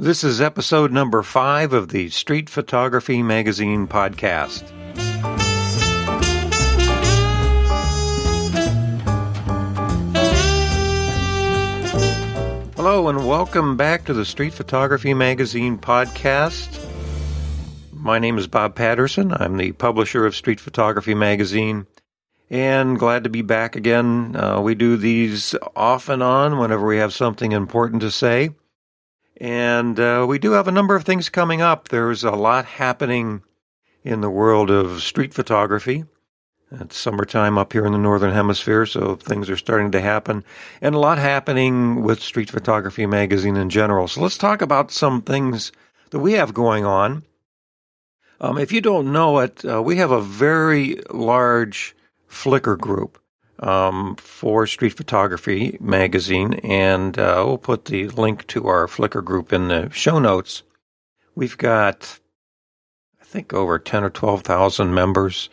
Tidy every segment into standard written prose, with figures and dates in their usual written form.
This is episode number 5 of the Street Photography Magazine podcast. Hello and welcome back to the Street Photography Magazine podcast. My name is Bob Patterson. I'm the publisher of Street Photography Magazine and glad to be back again. We do these off and on whenever we have something important to say. And we do have a number of things coming up. There's a lot happening in the world of street photography. It's summertime up here in the Northern Hemisphere, so things are starting to happen. And a lot happening with Street Photography Magazine in general. So let's talk about some things that we have going on. If you don't know it, we have a very large Flickr group for Street Photography Magazine, and we'll put the link to our Flickr group in the show notes. We've got, I think, over 10 or 12,000 members,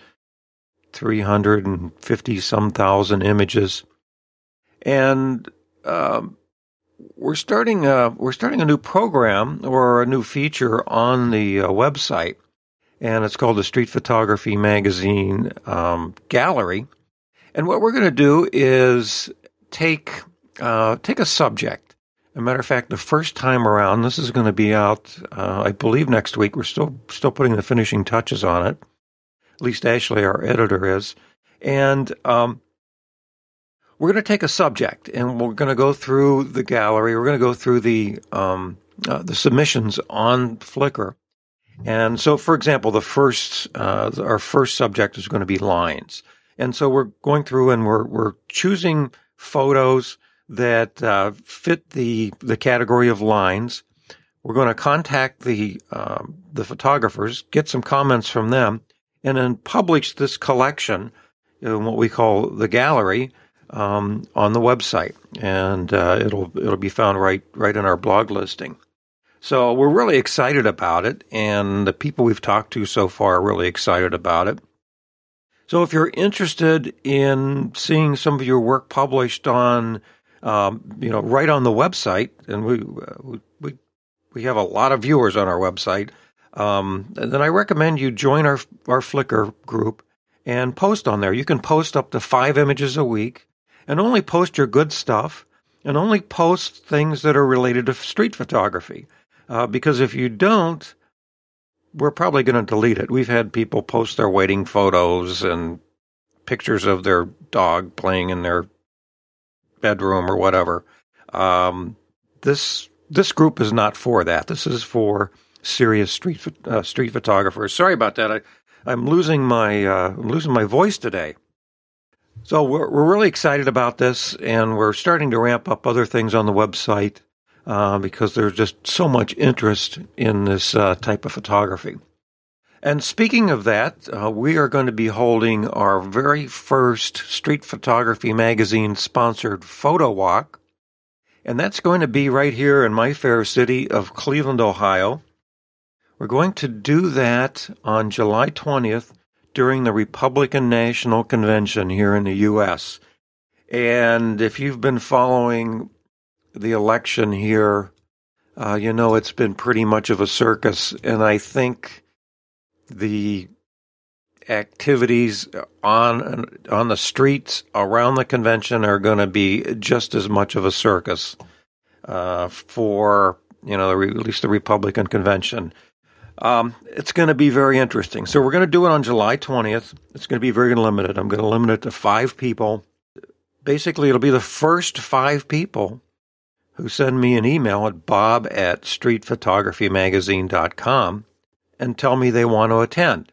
350-some thousand images, and we're starting a new program or a new feature on the website, and it's called the Street Photography Magazine Gallery. And what we're going to do is take a subject. As a matter of fact, the first time around, this is going to be out, I believe, next week. We're still putting the finishing touches on it. At least Ashley, our editor, is. And we're going to take a subject, and we're going to go through the gallery. We're going to go through the submissions on Flickr. And so, for example, the first our first subject is going to be lines. And so we're going through and we're choosing photos that fit the category of lines. We're going to contact the photographers, get some comments from them, and then publish this collection in what we call the gallery on the website. And it'll be found right in our blog listing. So we're really excited about it, and the people we've talked to so far are really excited about it. So if you're interested in seeing some of your work published on, right on the website, and we have a lot of viewers on our website, then I recommend you join our Flickr group and post on there. You can post up to 5 images a week, and only post your good stuff, and only post things that are related to street photography, because if you don't, we're probably going to delete it. We've had people post their wedding photos and pictures of their dog playing in their bedroom or whatever. This group is not for that. This is for serious street photographers. Sorry about that. I'm losing my voice today. So we're really excited about this, and we're starting to ramp up other things on the website. Because there's just so much interest in this type of photography. And speaking of that, we are going to be holding our very first Street Photography Magazine-sponsored photo walk, and that's going to be right here in my fair city of Cleveland, Ohio. We're going to do that on July 20th during the Republican National Convention here in the U.S. And if you've been following the election here, it's been pretty much of a circus, and I think the activities on the streets around the convention are going to be just as much of a circus for at least the Republican convention. It's going to be very interesting. So we're going to do it on July 20th. It's going to be very limited. I'm going to limit it to 5 people. Basically, it'll be the first 5 people who send me an email at bob@streetphotographymagazine.com and tell me they want to attend.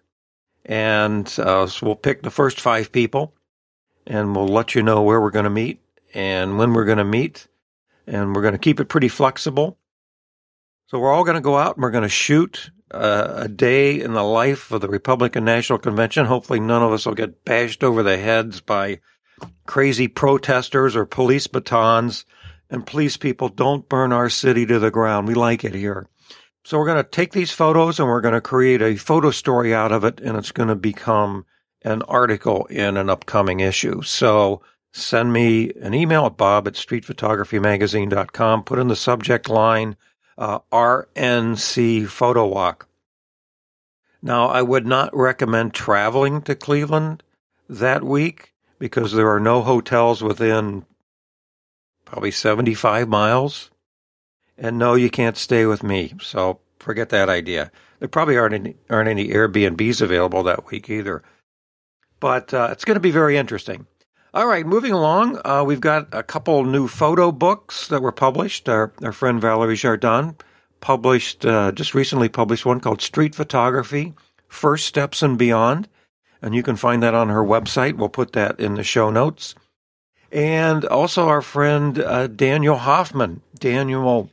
And so we'll pick the first 5 people, and we'll let you know where we're going to meet and when we're going to meet, and we're going to keep it pretty flexible. So we're all going to go out, and we're going to shoot a day in the life of the Republican National Convention. Hopefully none of us will get bashed over the heads by crazy protesters or police batons. And please, people, don't burn our city to the ground. We like it here. So we're going to take these photos, and we're going to create a photo story out of it, and it's going to become an article in an upcoming issue. So send me an email at bob@streetphotographymagazine.com. Put in the subject line RNC Photo Walk. Now, I would not recommend traveling to Cleveland that week because there are no hotels within probably 75 miles. And no, you can't stay with me, so forget that idea. There probably aren't any Airbnbs available that week either. But it's going to be very interesting. All right, moving along, we've got a couple new photo books that were published. Our friend Valerie Jardin just recently published one called Street Photography, First Steps and Beyond. And you can find that on her website. We'll put that in the show notes. And also our friend Daniel Hoffman. Daniel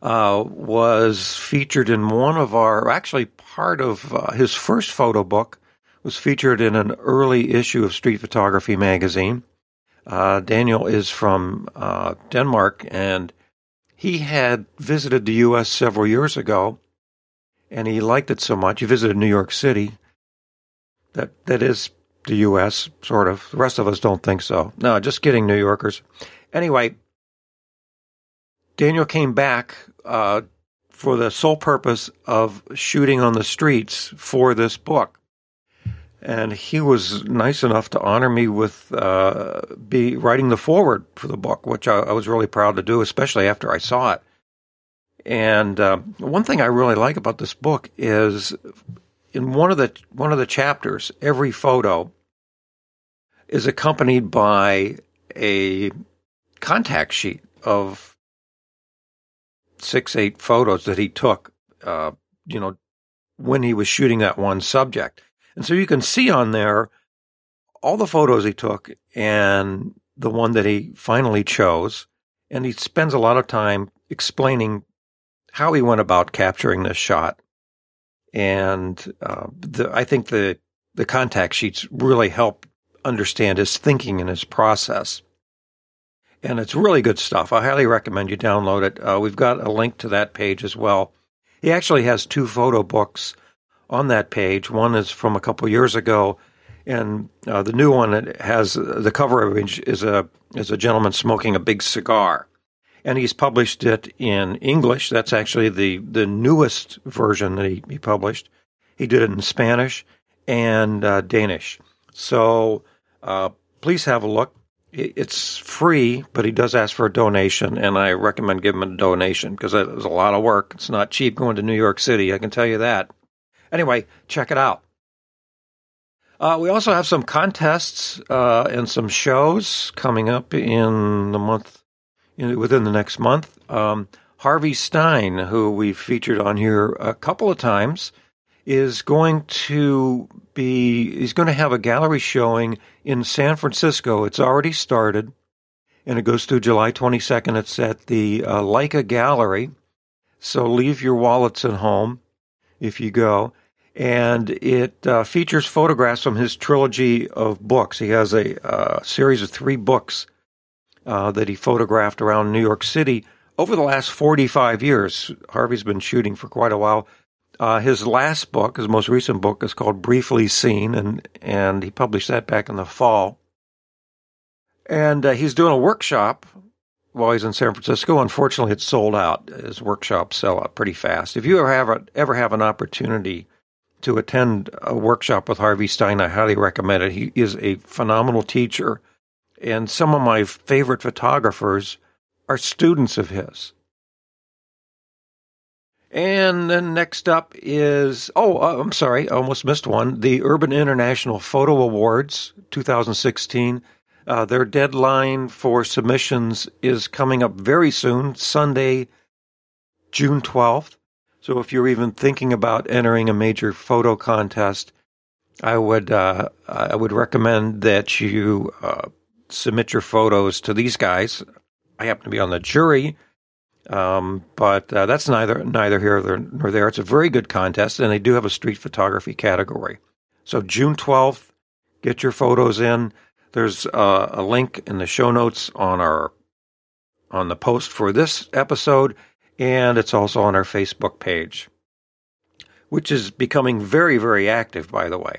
was featured in one of our, actually part of his first photo book, was featured in an early issue of Street Photography Magazine. Daniel is from Denmark, and he had visited the U.S. several years ago, and he liked it so much. He visited New York City. That is the U.S., sort of. The rest of us don't think so. No, just kidding, New Yorkers. Anyway, Daniel came back for the sole purpose of shooting on the streets for this book. And he was nice enough to honor me with writing the foreword for the book, which I was really proud to do, especially after I saw it. And one thing I really like about this book is in one of the chapters, every photo is accompanied by a contact sheet of 6-8 photos that he took, when he was shooting that one subject. And so you can see on there all the photos he took and the one that he finally chose. And he spends a lot of time explaining how he went about capturing this shot. And I think the contact sheets really help understand his thinking and his process. And it's really good stuff. I highly recommend you download it. We've got a link to that page as well. He actually has two photo books on that page. One is from a couple years ago, and the new one that has the cover image is a gentleman smoking a big cigar, and he's published it in English. That's actually the newest version that he published. He did it in Spanish and Danish. So please have a look. It's free, but he does ask for a donation, and I recommend giving him a donation because it was a lot of work. It's not cheap going to New York City, I can tell you that. Anyway, check it out. We also have some contests and some shows coming up within the next month. Harvey Stein, who we've featured on here a couple of times, he's going to have a gallery showing in San Francisco. It's already started, and it goes through July 22nd. It's at the Leica Gallery, so leave your wallets at home if you go, and it features photographs from his trilogy of books. He has a series of 3 books that he photographed around New York City over the last 45 years. Harvey's been shooting for quite a while. His last book, his most recent book, is called Briefly Seen, and he published that back in the fall. And he's doing a workshop while he's in San Francisco. Unfortunately, it's sold out. His workshops sell out pretty fast. If you ever have an opportunity to attend a workshop with Harvey Stein, I highly recommend it. He is a phenomenal teacher, and some of my favorite photographers are students of his. And then next up is, I'm sorry, I almost missed one, the Urban International Photo Awards 2016. Their deadline for submissions is coming up very soon, Sunday, June 12th. So if you're even thinking about entering a major photo contest, I would recommend that you submit your photos to these guys. I happen to be on the jury, but that's neither here nor there. It's a very good contest, and they do have a street photography category. So June 12th, get your photos in. There's a link in the show notes on the post for this episode, and it's also on our Facebook page, which is becoming very, very active, by the way.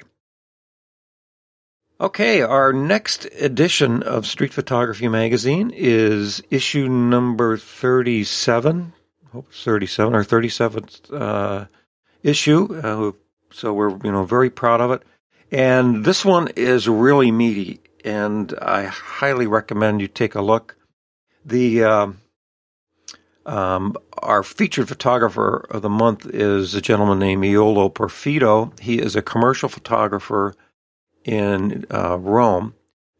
Okay, our next edition of Street Photography Magazine is issue number 37. hope 37 or 37th issue. So we're very proud of it. And this one is really meaty, and I highly recommend you take a look. The our featured photographer of the month is a gentleman named Iolo Perfido. He is a commercial photographer in Rome.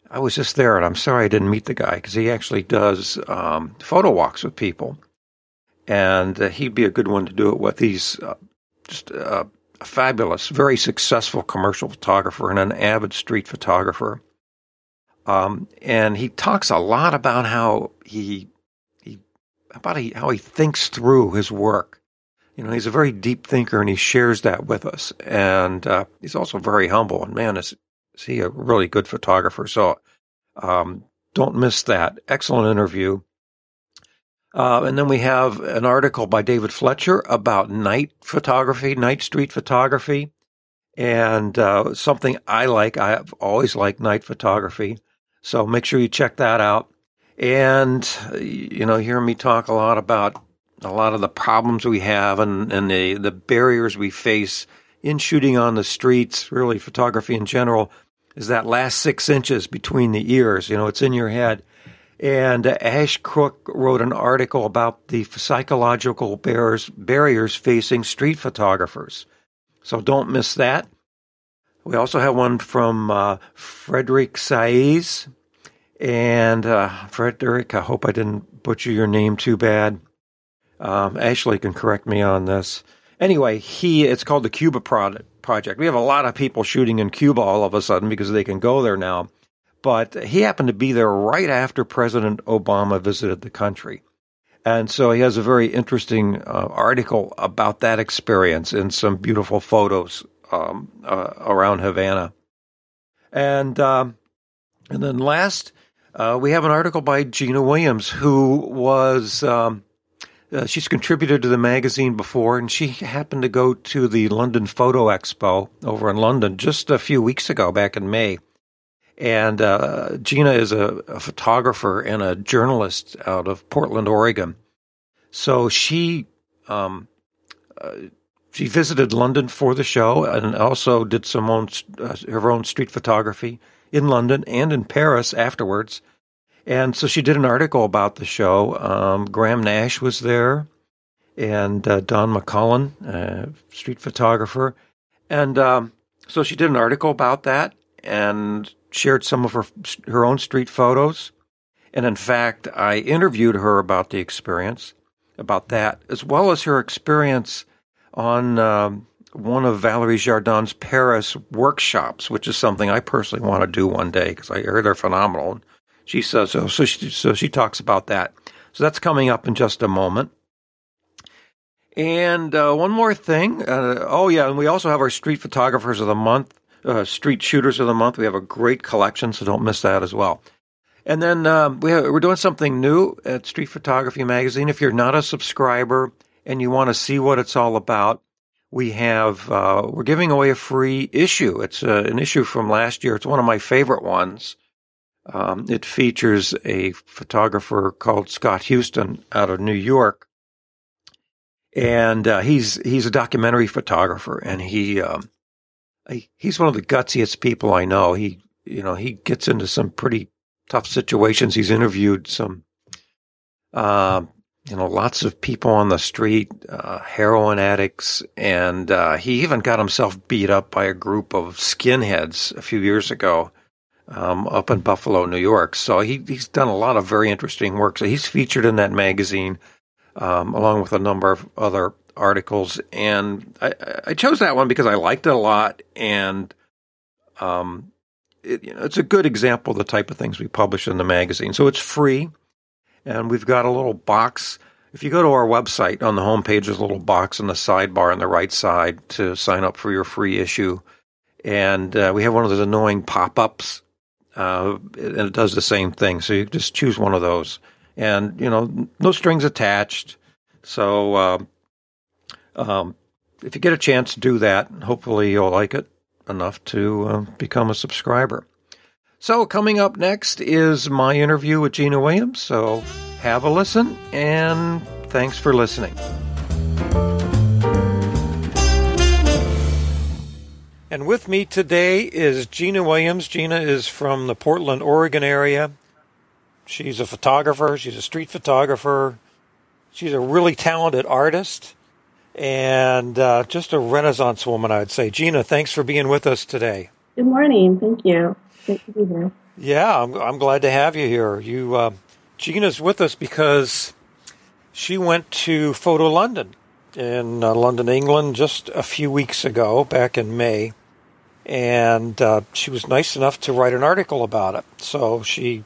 I was just there, and I'm sorry I didn't meet the guy, because he actually does photo walks with people, and he'd be a good one to do it with. He's a fabulous, very successful commercial photographer and an avid street photographer. And he talks a lot about how he thinks through his work. He's a very deep thinker, and he shares that with us. And he's also very humble. And man, is he a really good photographer? So don't miss that. Excellent interview. And then we have an article by David Fletcher about night photography, night street photography, and something I like. I've always liked night photography. So make sure you check that out. And, hear me talk a lot about a lot of the problems we have and the barriers we face in shooting on the streets, really photography in general, is that last 6 inches between the ears. It's in your head. And Ash Crook wrote an article about the psychological barriers facing street photographers. So don't miss that. We also have one from Frederick Saez. And Frederick, I hope I didn't butcher your name too bad. Ashley can correct me on this. Anyway, it's called the Cuba Project. We have a lot of people shooting in Cuba all of a sudden because they can go there now. But he happened to be there right after President Obama visited the country. And so he has a very interesting article about that experience and some beautiful photos around Havana. And then last, we have an article by Gina Williams, who was she's contributed to the magazine before, and she happened to go to the London Photo Expo over in London just a few weeks ago, back in May. And Gina is a photographer and a journalist out of Portland, Oregon. So she visited London for the show and also did some her own street photography in London and in Paris afterwards. And so she did an article about the show. Graham Nash was there, and Don McCullin, street photographer. And so she did an article about that and shared some of her own street photos. And in fact, I interviewed her about the experience, about that, as well as her experience on one of Valerie Jardin's Paris workshops, which is something I personally want to do one day because I heard they're phenomenal. And she says so. So she talks about that. So that's coming up in just a moment. And one more thing. And we also have our Street Photographers of the Month. Street Shooters of the Month. We have a great collection, so don't miss that as well. And then we're doing something new at Street Photography Magazine. If you're not a subscriber and you want to see what it's all about, we're giving away a free issue. It's an issue from last year. It's one of my favorite ones. It features a photographer called Scott Houston out of New York, and he's a documentary photographer, and he's one of the gutsiest people I know. He gets into some pretty tough situations. He's interviewed some, lots of people on the street, heroin addicts, and he even got himself beat up by a group of skinheads a few years ago up in Buffalo, New York. So he's done a lot of very interesting work. So he's featured in that magazine along with a number of other articles, and I chose that one because I liked it a lot, and it's a good example of the type of things we publish in the magazine. So it's free, and we've got a little box. If you go to our website, on the homepage, there's a little box in the sidebar on the right side to sign up for your free issue, and we have one of those annoying pop-ups, and it does the same thing, so you just choose one of those, and, no strings attached, so... if you get a chance to do that, hopefully you'll like it enough to become a subscriber. So coming up next is my interview with Gina Williams. So have a listen and Thanks for listening. And with me today is Gina Williams. Gina is from the Portland, Oregon area. She's a photographer. She's a street photographer. She's a really talented artist and just a Renaissance woman, I'd say. Gina, thanks for being with us today. Good morning. Thank you. Great to be here. Yeah, I'm glad to have you here. Gina's with us because she went to Photo London in London, England, just a few weeks ago, back in May. And she was nice enough to write an article about it. So she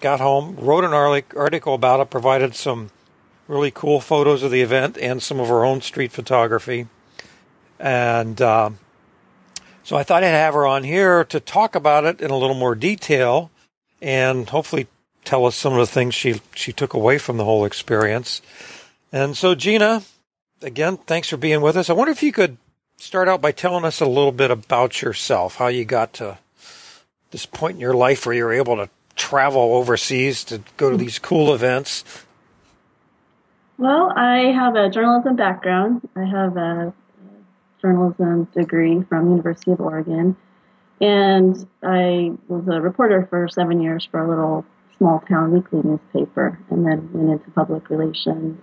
got home, wrote an article about it, provided some really cool photos of the event and some of her own street photography. And so I thought I'd have her on here to talk about it in a little more detail and hopefully tell us some of the things she took away from the whole experience. And so, Gina, again, thanks for being with us. I wonder if you could start out by telling us a little bit about yourself, how you got to this point in your life where you were able to travel overseas to go to these cool events. Well, I have a journalism background. I have a journalism degree from University of Oregon, and I was a reporter for 7 years for a little small-town weekly newspaper, and then went into public relations,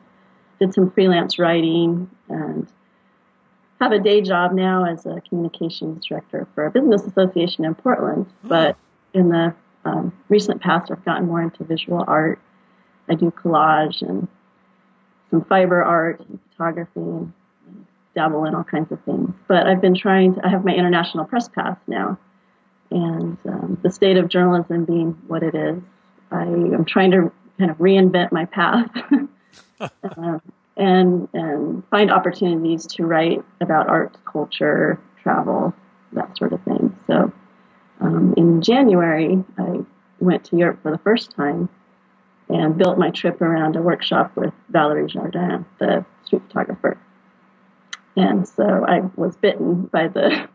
did some freelance writing, and have a day job now as a communications director for a business association in Portland. But in the recent past, I've gotten more into visual art. I do collage and some fiber art and photography, and dabble in all kinds of things. But I've been I have my international press pass now. And the state of journalism being what it is, I am trying to kind of reinvent my path and find opportunities to write about art, culture, travel, that sort of thing. So in January, I went to Europe for the first time and built my trip around a workshop with Valerie Jardin, the street photographer. And so I was bitten by the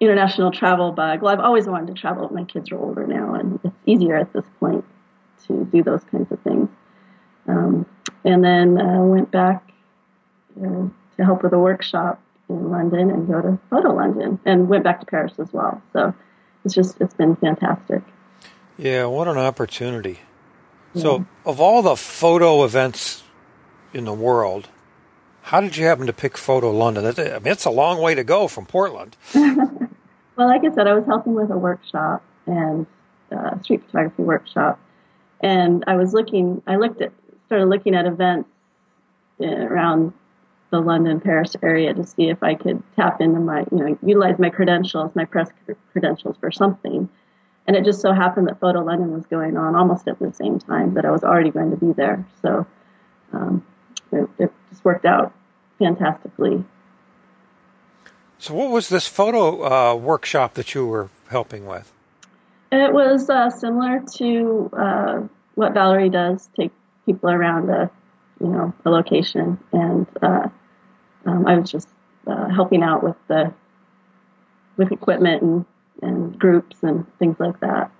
international travel bug. Well, I've always wanted to travel. My kids are older now, and it's easier at this point to do those kinds of things. And then I went back to help with a workshop in London and go to Photo London, and went back to Paris as well. So it's been fantastic. Yeah, what an opportunity. Yeah. So of all the photo events in the world, how did you happen to pick Photo London? I mean, it's a long way to go from Portland. Well, like I said, I was helping with a workshop, and street photography workshop, and started looking at events around the London, Paris area to see if I could tap into utilize my credentials, my press credentials for something. And it just so happened that Photo London was going on almost at the same time that I was already going to be there. So it just worked out fantastically. So what was this photo workshop that you were helping with? It was similar to what Valerie does, take people around a location. And I was just helping out with equipment and groups and things like that.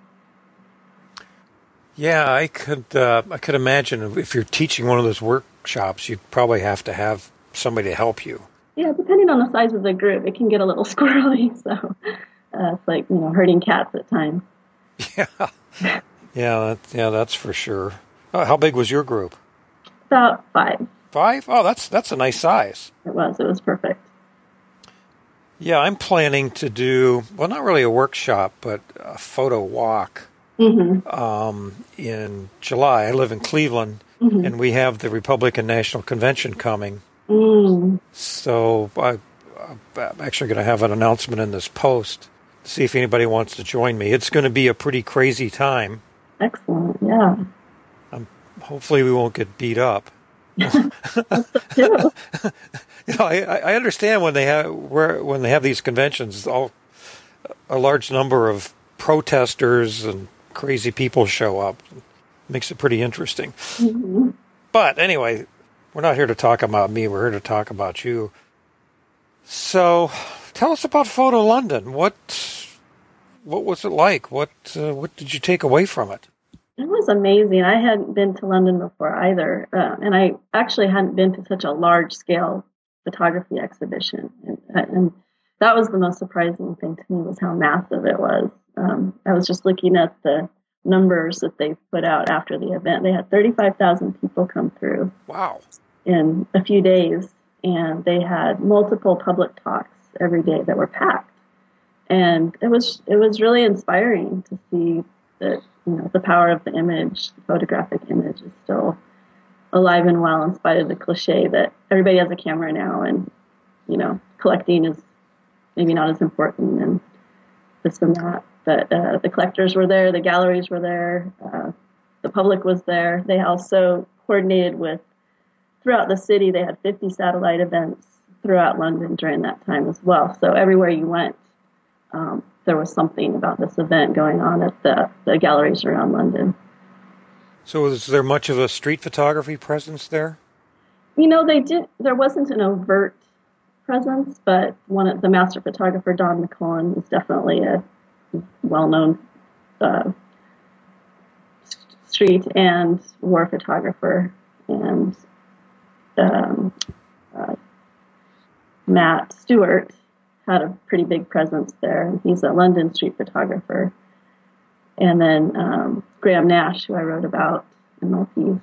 Yeah, I could imagine if you're teaching one of those workshops, you'd probably have to have somebody to help you. Yeah, depending on the size of the group, it can get a little squirrely. So it's like herding cats at times. Yeah, that's for sure. Oh, how big was your group? About five. Five? Oh, that's a nice size. It was. It was perfect. Yeah, I'm planning to do, well, not really a workshop, but a photo walk in July. I live in Cleveland, and we have the Republican National Convention coming. Mm. So I'm actually going to have an announcement in this post to see if anybody wants to join me. It's going to be a pretty crazy time. Excellent, yeah. Hopefully we won't get beat up. I understand when they have these conventions, a large number of protesters and crazy people show up. It makes it pretty interesting. Mm-hmm. But anyway, we're not here to talk about me. We're here to talk about you. So, tell us about Photo London. What was it like? What did you take away from it? It was amazing. I hadn't been to London before either. And I actually hadn't been to such a large scale photography exhibition. And that was the most surprising thing to me, was how massive it was. I was just looking at the numbers that they put out after the event. They had 35,000 people come through. Wow. In a few days. And they had multiple public talks every day that were packed. And it was really inspiring to see that, you know, the power of the image, the photographic image, is still alive and well, in spite of the cliche that everybody has a camera now and, you know, collecting is maybe not as important and this and that. But the collectors were there, the galleries were there, the public was there. They also coordinated with, throughout the city, they had 50 satellite events throughout London during that time as well. So everywhere you went, there was something about this event going on at the galleries around London. So was there much of a street photography presence there? You know, there wasn't an overt presence, but the master photographer, Don McCullin, is definitely a well-known street and war photographer. And Matt Stewart had a pretty big presence there, and he's a London street photographer. And then Graham Nash, who I wrote about in my piece,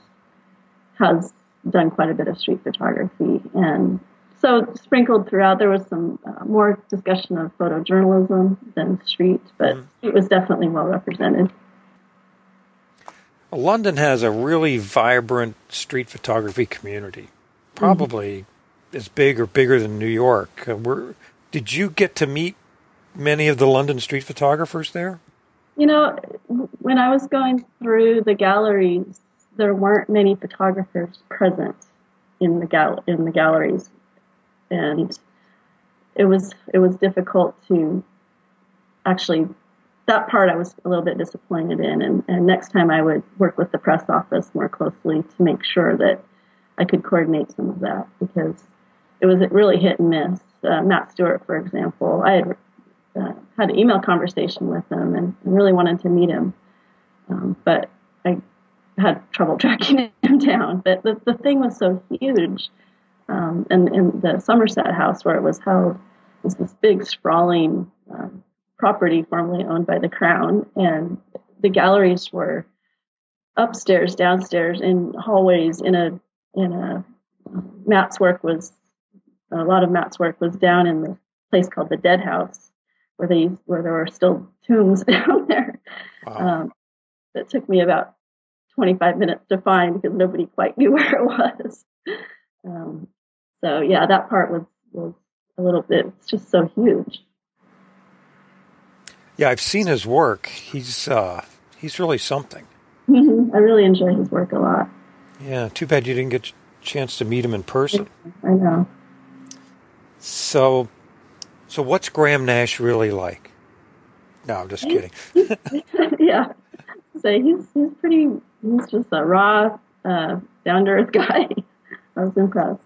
has done quite a bit of street photography. And so sprinkled throughout, there was some more discussion of photojournalism than street, but It was definitely well represented. London has a really vibrant street photography community, probably as big or bigger than New York. Did you get to meet many of the London street photographers there? You know, when I was going through the galleries, there weren't many photographers present in the galleries, and it was difficult to actually. That part I was a little bit disappointed in, and next time I would work with the press office more closely to make sure that I could coordinate some of that, because it was really hit and miss. Matt Stewart, for example, I had an email conversation with him and really wanted to meet him, but I had trouble tracking him down. But the thing was so huge, and the Somerset House where it was held was this big, sprawling property formerly owned by the Crown, and the galleries were upstairs, downstairs, in hallways, a lot of Matt's work was down in the place called the Dead House, where there were still tombs down there. Wow. It took me about 25 minutes to find, because nobody quite knew where it was. So yeah, that part was a little bit, it's just so huge. Yeah, I've seen his work. He's really something. I really enjoy his work a lot. Yeah, too bad you didn't get a chance to meet him in person. I know. So what's Graham Nash really like? No, I'm just kidding. Yeah. So he's pretty. He's just a raw, down to earth guy. I was impressed.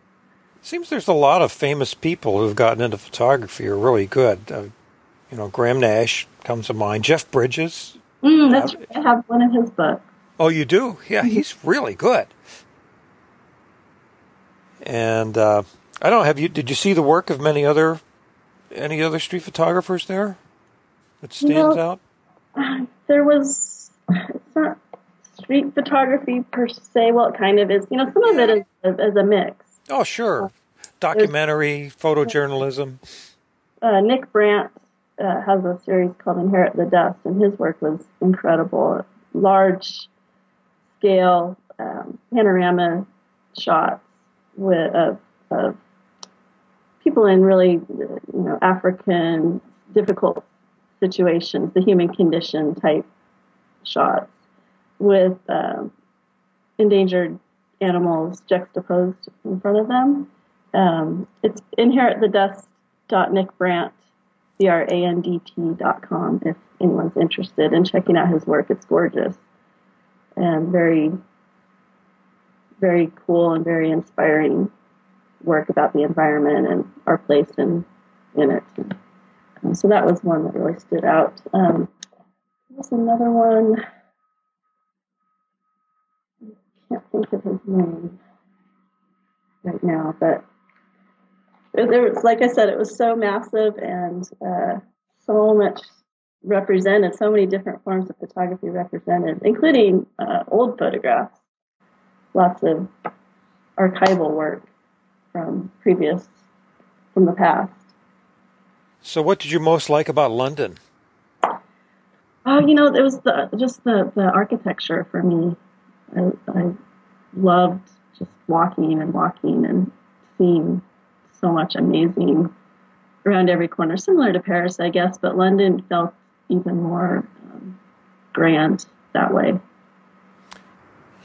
Seems there's a lot of famous people who've gotten into photography who are really good. You know, Graham Nash comes to mind. Jeff Bridges. That's right. I have one of his books. Oh, you do? Yeah, he's really good. And I don't know, did you see the work of any other street photographers there that stands out? There was, it's not street photography per se. Well, it kind of is. You know, some of it is a mix. Oh, sure. Documentary, photojournalism. Nick Brandt has a series called Inherit the Dust, and his work was incredible. Large scale panorama shots of people in really, you know, African, difficult situations, the human condition type shots with endangered animals juxtaposed in front of them. It's inheritthedust.nickbrandt.com. brandt.com if anyone's interested in checking out his work. It's gorgeous and very, very cool and very inspiring work about the environment and our place in it. And so that was one that really stood out. There was another one. can't think of his name right now, but there was, like I said, it was so massive and so much represented, so many different forms of photography represented, including old photographs, lots of archival work from the past. So what did you most like about London? Oh, you know, it was the architecture for me. I loved just walking and seeing so much amazing around every corner, similar to Paris, I guess, but London felt even more grand that way.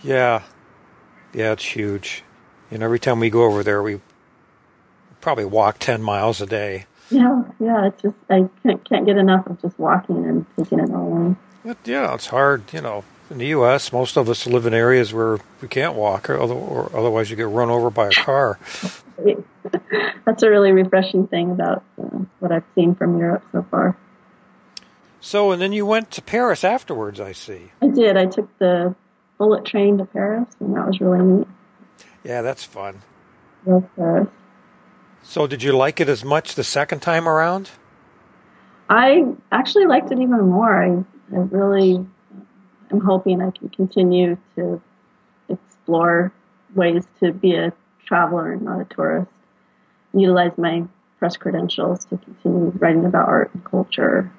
Yeah, it's huge. And every time we go over there, we probably walk 10 miles a day. Yeah, it's just, I can't get enough of just walking and taking it all in. But yeah, it's hard, you know. In the U.S., most of us live in areas where we can't walk, or otherwise you get run over by a car. That's a really refreshing thing about what I've seen from Europe so far. So, and then you went to Paris afterwards, I see. I did. I took the bullet train to Paris, and that was really neat. Yeah, that's fun. I love Paris. So did you like it as much the second time around? I actually liked it even more. I really am hoping I can continue to explore ways to be a traveler and not a tourist. Utilize my press credentials to continue writing about art and culture.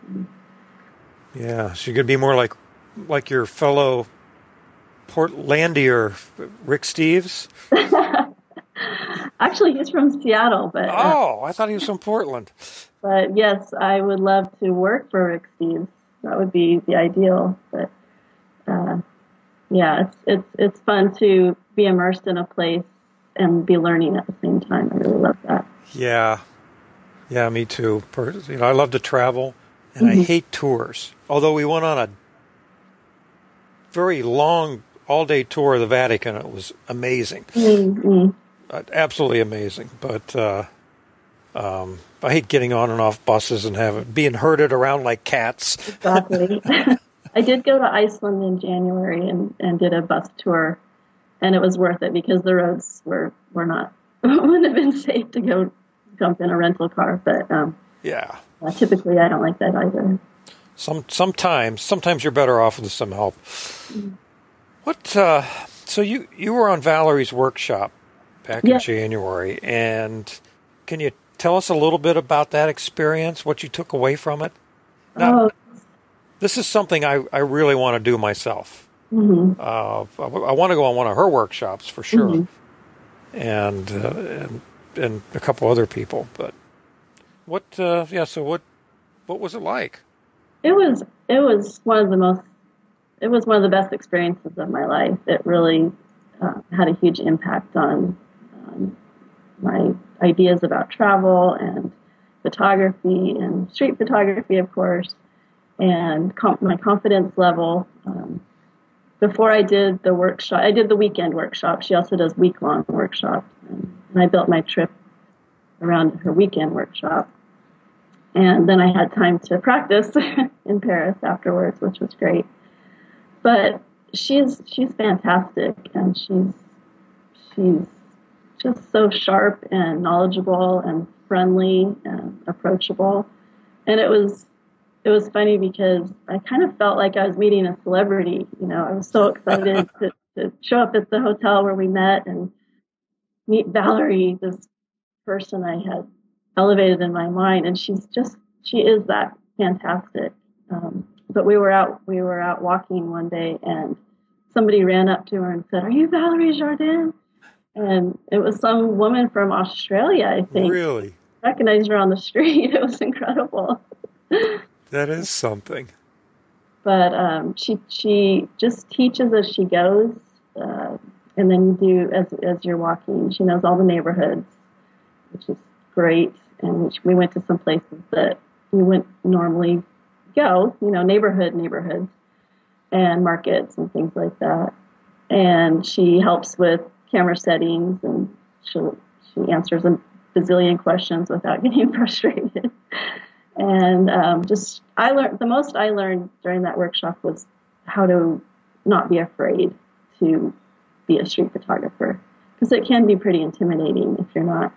Yeah, so you're going to be more like your fellow Portlandier, Rick Steves? Actually, he's from Seattle, but I thought he was from Portland. But yes, I would love to work for Rick Steves. That would be the ideal. But yeah, it's fun to be immersed in a place and be learning at the same time. I really love that. Yeah, me too. You know, I love to travel, and I hate tours. Although we went on a very long all-day tour of the Vatican, it was amazing. Mm-hmm. Absolutely amazing, but I hate getting on and off buses and being herded around like cats. Exactly. I did go to Iceland in January and did a bus tour, and it was worth it because the roads were not wouldn't have been safe to go jump in a rental car. But typically I don't like that either. Sometimes you're better off with some help. What? So you were on Valerie's workshop back in January. And can you tell us a little bit about that experience, what you took away from it? Now, this is something I really want to do myself. Mm-hmm. I want to go on one of her workshops for sure. Mm-hmm. And a couple other people. But what was it like? It was one of the best experiences of my life. It really had a huge impact on my ideas about travel and photography and street photography, of course, and my confidence level. Before I did the workshop, I did the weekend workshop. She also does week-long workshops, and I built my trip around her weekend workshop. And then I had time to practice in Paris afterwards, which was great. But she's fantastic, and she's just so sharp and knowledgeable and friendly and approachable. And it was funny because I kind of felt like I was meeting a celebrity. You know, I was so excited to show up at the hotel where we met and meet Valerie, this person I had elevated in my mind. And she is that fantastic. But we were out walking one day, and somebody ran up to her and said, "Are you Valerie Jardin?" And it was some woman from Australia, I think. Really? I recognized her on the street. It was incredible. That is something. But she just teaches as she goes, and then you do as you're walking. She knows all the neighborhoods, which is great. And we went to some places that we wouldn't normally go, you know, neighborhoods and markets and things like that. And she helps with camera settings, and she answers a bazillion questions without getting frustrated. And I learned during that workshop was how to not be afraid to be a street photographer, because it can be pretty intimidating if you're not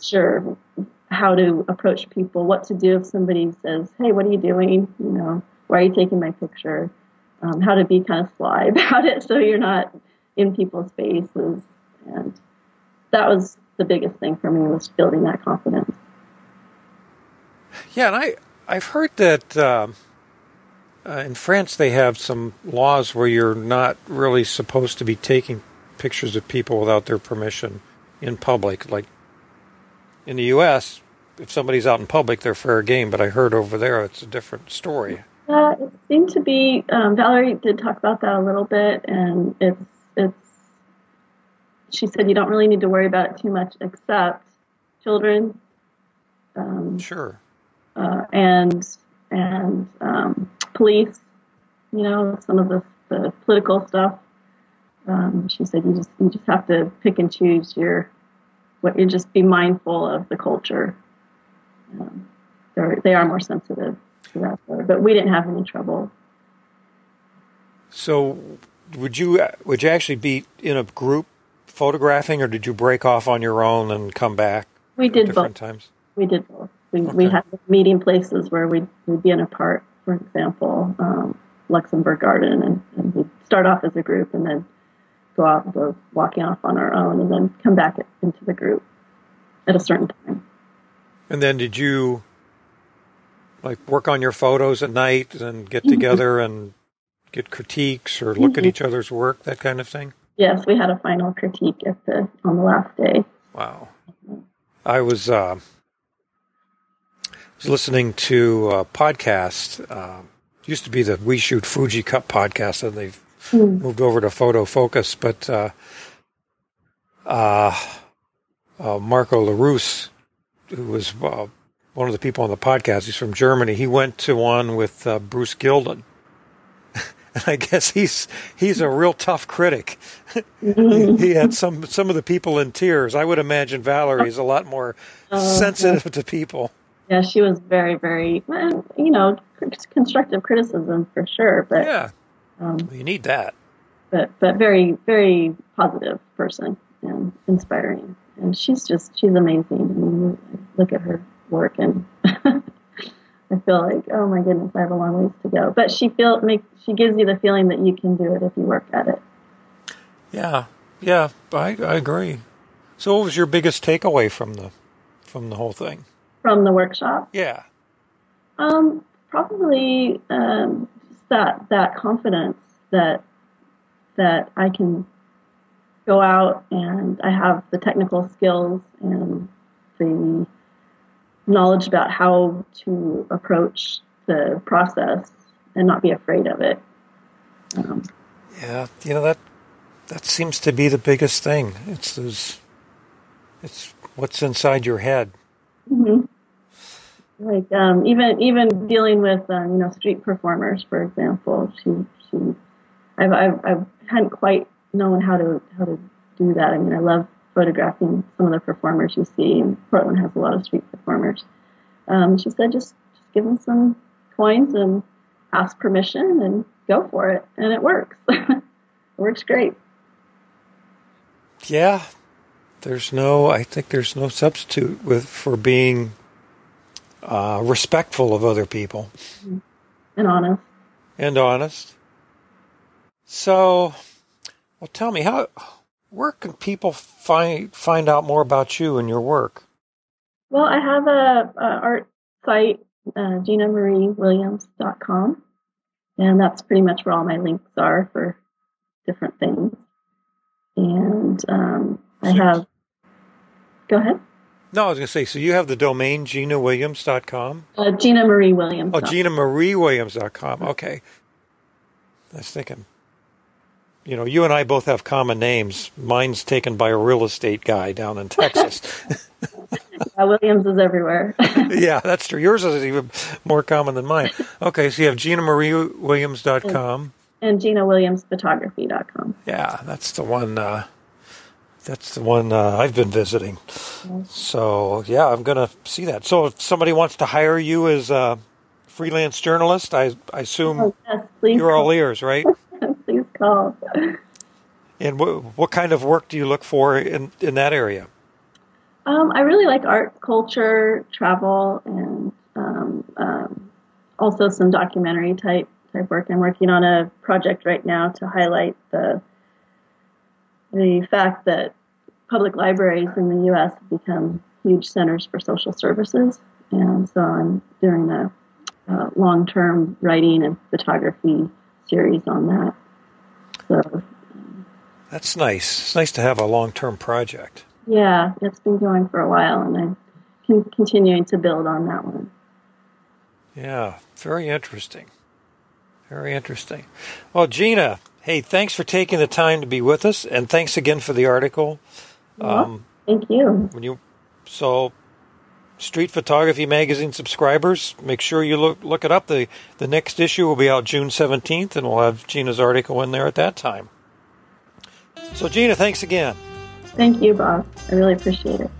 sure how to approach people, what to do if somebody says, hey, what are you doing? You know, why are you taking my picture? How to be kind of sly about it so you're not in people's faces. And that was the biggest thing for me, was building that confidence. Yeah, and I've heard that in France they have some laws where you're not really supposed to be taking pictures of people without their permission in public. Like in the U.S., if somebody's out in public, they're fair game, but I heard over there it's a different story. It seemed to be, Valerie did talk about that a little bit, and she said you don't really need to worry about it too much except children. And police, you know, some of the political stuff. She said you just have to pick and choose you just be mindful of the culture. They are more sensitive to that, but we didn't have any trouble. So, would you actually be in a group photographing, or did you break off on your own and come back? We did different both times. We did both. We had meeting places where we'd be in a park, for example, Luxembourg Garden, and we'd start off as a group and then go out and go walking off on our own and then come back into the group at a certain time. And then did you, like, work on your photos at night and get together and get critiques or look at each other's work, that kind of thing? Yes, we had a final critique on the last day. Wow. I was... listening to a podcast, used to be the We Shoot Fuji Cup podcast, and they've moved over to Photo Focus, but Marco LaRousse, who was one of the people on the podcast, he's from Germany, he went to one with Bruce Gilden, and I guess he's a real tough critic. He had some of the people in tears. I would imagine Valerie is a lot more sensitive to people. Yeah, she was very, very, you know, constructive criticism for sure. But yeah, you need that. But very, very positive person and inspiring. And she's amazing. I mean, I look at her work and I feel like, oh my goodness, I have a long ways to go. But she gives you the feeling that you can do it if you work at it. Yeah, I agree. So, what was your biggest takeaway from the whole thing? From the workshop? Yeah. Probably that confidence that I can go out and I have the technical skills and the knowledge about how to approach the process and not be afraid of it. Yeah, you know, that seems to be the biggest thing. It's what's inside your head. Mm-hmm. Like even dealing with you know, street performers, for example, I hadn't quite known how to do that. I mean, I love photographing some of the performers you see, and Portland has a lot of street performers. She said, just give them some coins and ask permission and go for it, and it works. It works great. Yeah, I think there's no substitute for being respectful of other people. And honest. So, well, tell me, where can people find out more about you and your work? Well, I have a art site, GinaMarieWilliams.com, and that's pretty much where all my links are for different things. And go ahead. No, I was going to say, so you have the domain GinaWilliams.com? GinaMarieWilliams.com. Oh, GinaMarieWilliams.com. Okay. I was thinking, you know, you and I both have common names. Mine's taken by a real estate guy down in Texas. Yeah, Williams is everywhere. Yeah, that's true. Yours is even more common than mine. Okay, so you have GinaMarieWilliams.com. And GinaWilliamsPhotography.com. Yeah, that's the one... I've been visiting. So, yeah, I'm going to see that. So if somebody wants to hire you as a freelance journalist, I assume you're all ears, right? Please call. And what kind of work do you look for in that area? I really like art, culture, travel, and also some documentary type work. I'm working on a project right now to highlight the fact that public libraries in the U.S. have become huge centers for social services, and so I'm doing a long-term writing and photography series on that. So that's nice. It's nice to have a long-term project. Yeah, it's been going for a while, and I'm continuing to build on that one. Yeah, very interesting. Very interesting. Well, Gina, hey, thanks for taking the time to be with us, and thanks again for the article. Thank you. So, Street Photography Magazine subscribers, make sure you look it up. The next issue will be out June 17th, and we'll have Gina's article in there at that time. So, Gina, thanks again. Thank you, Bob. I really appreciate it.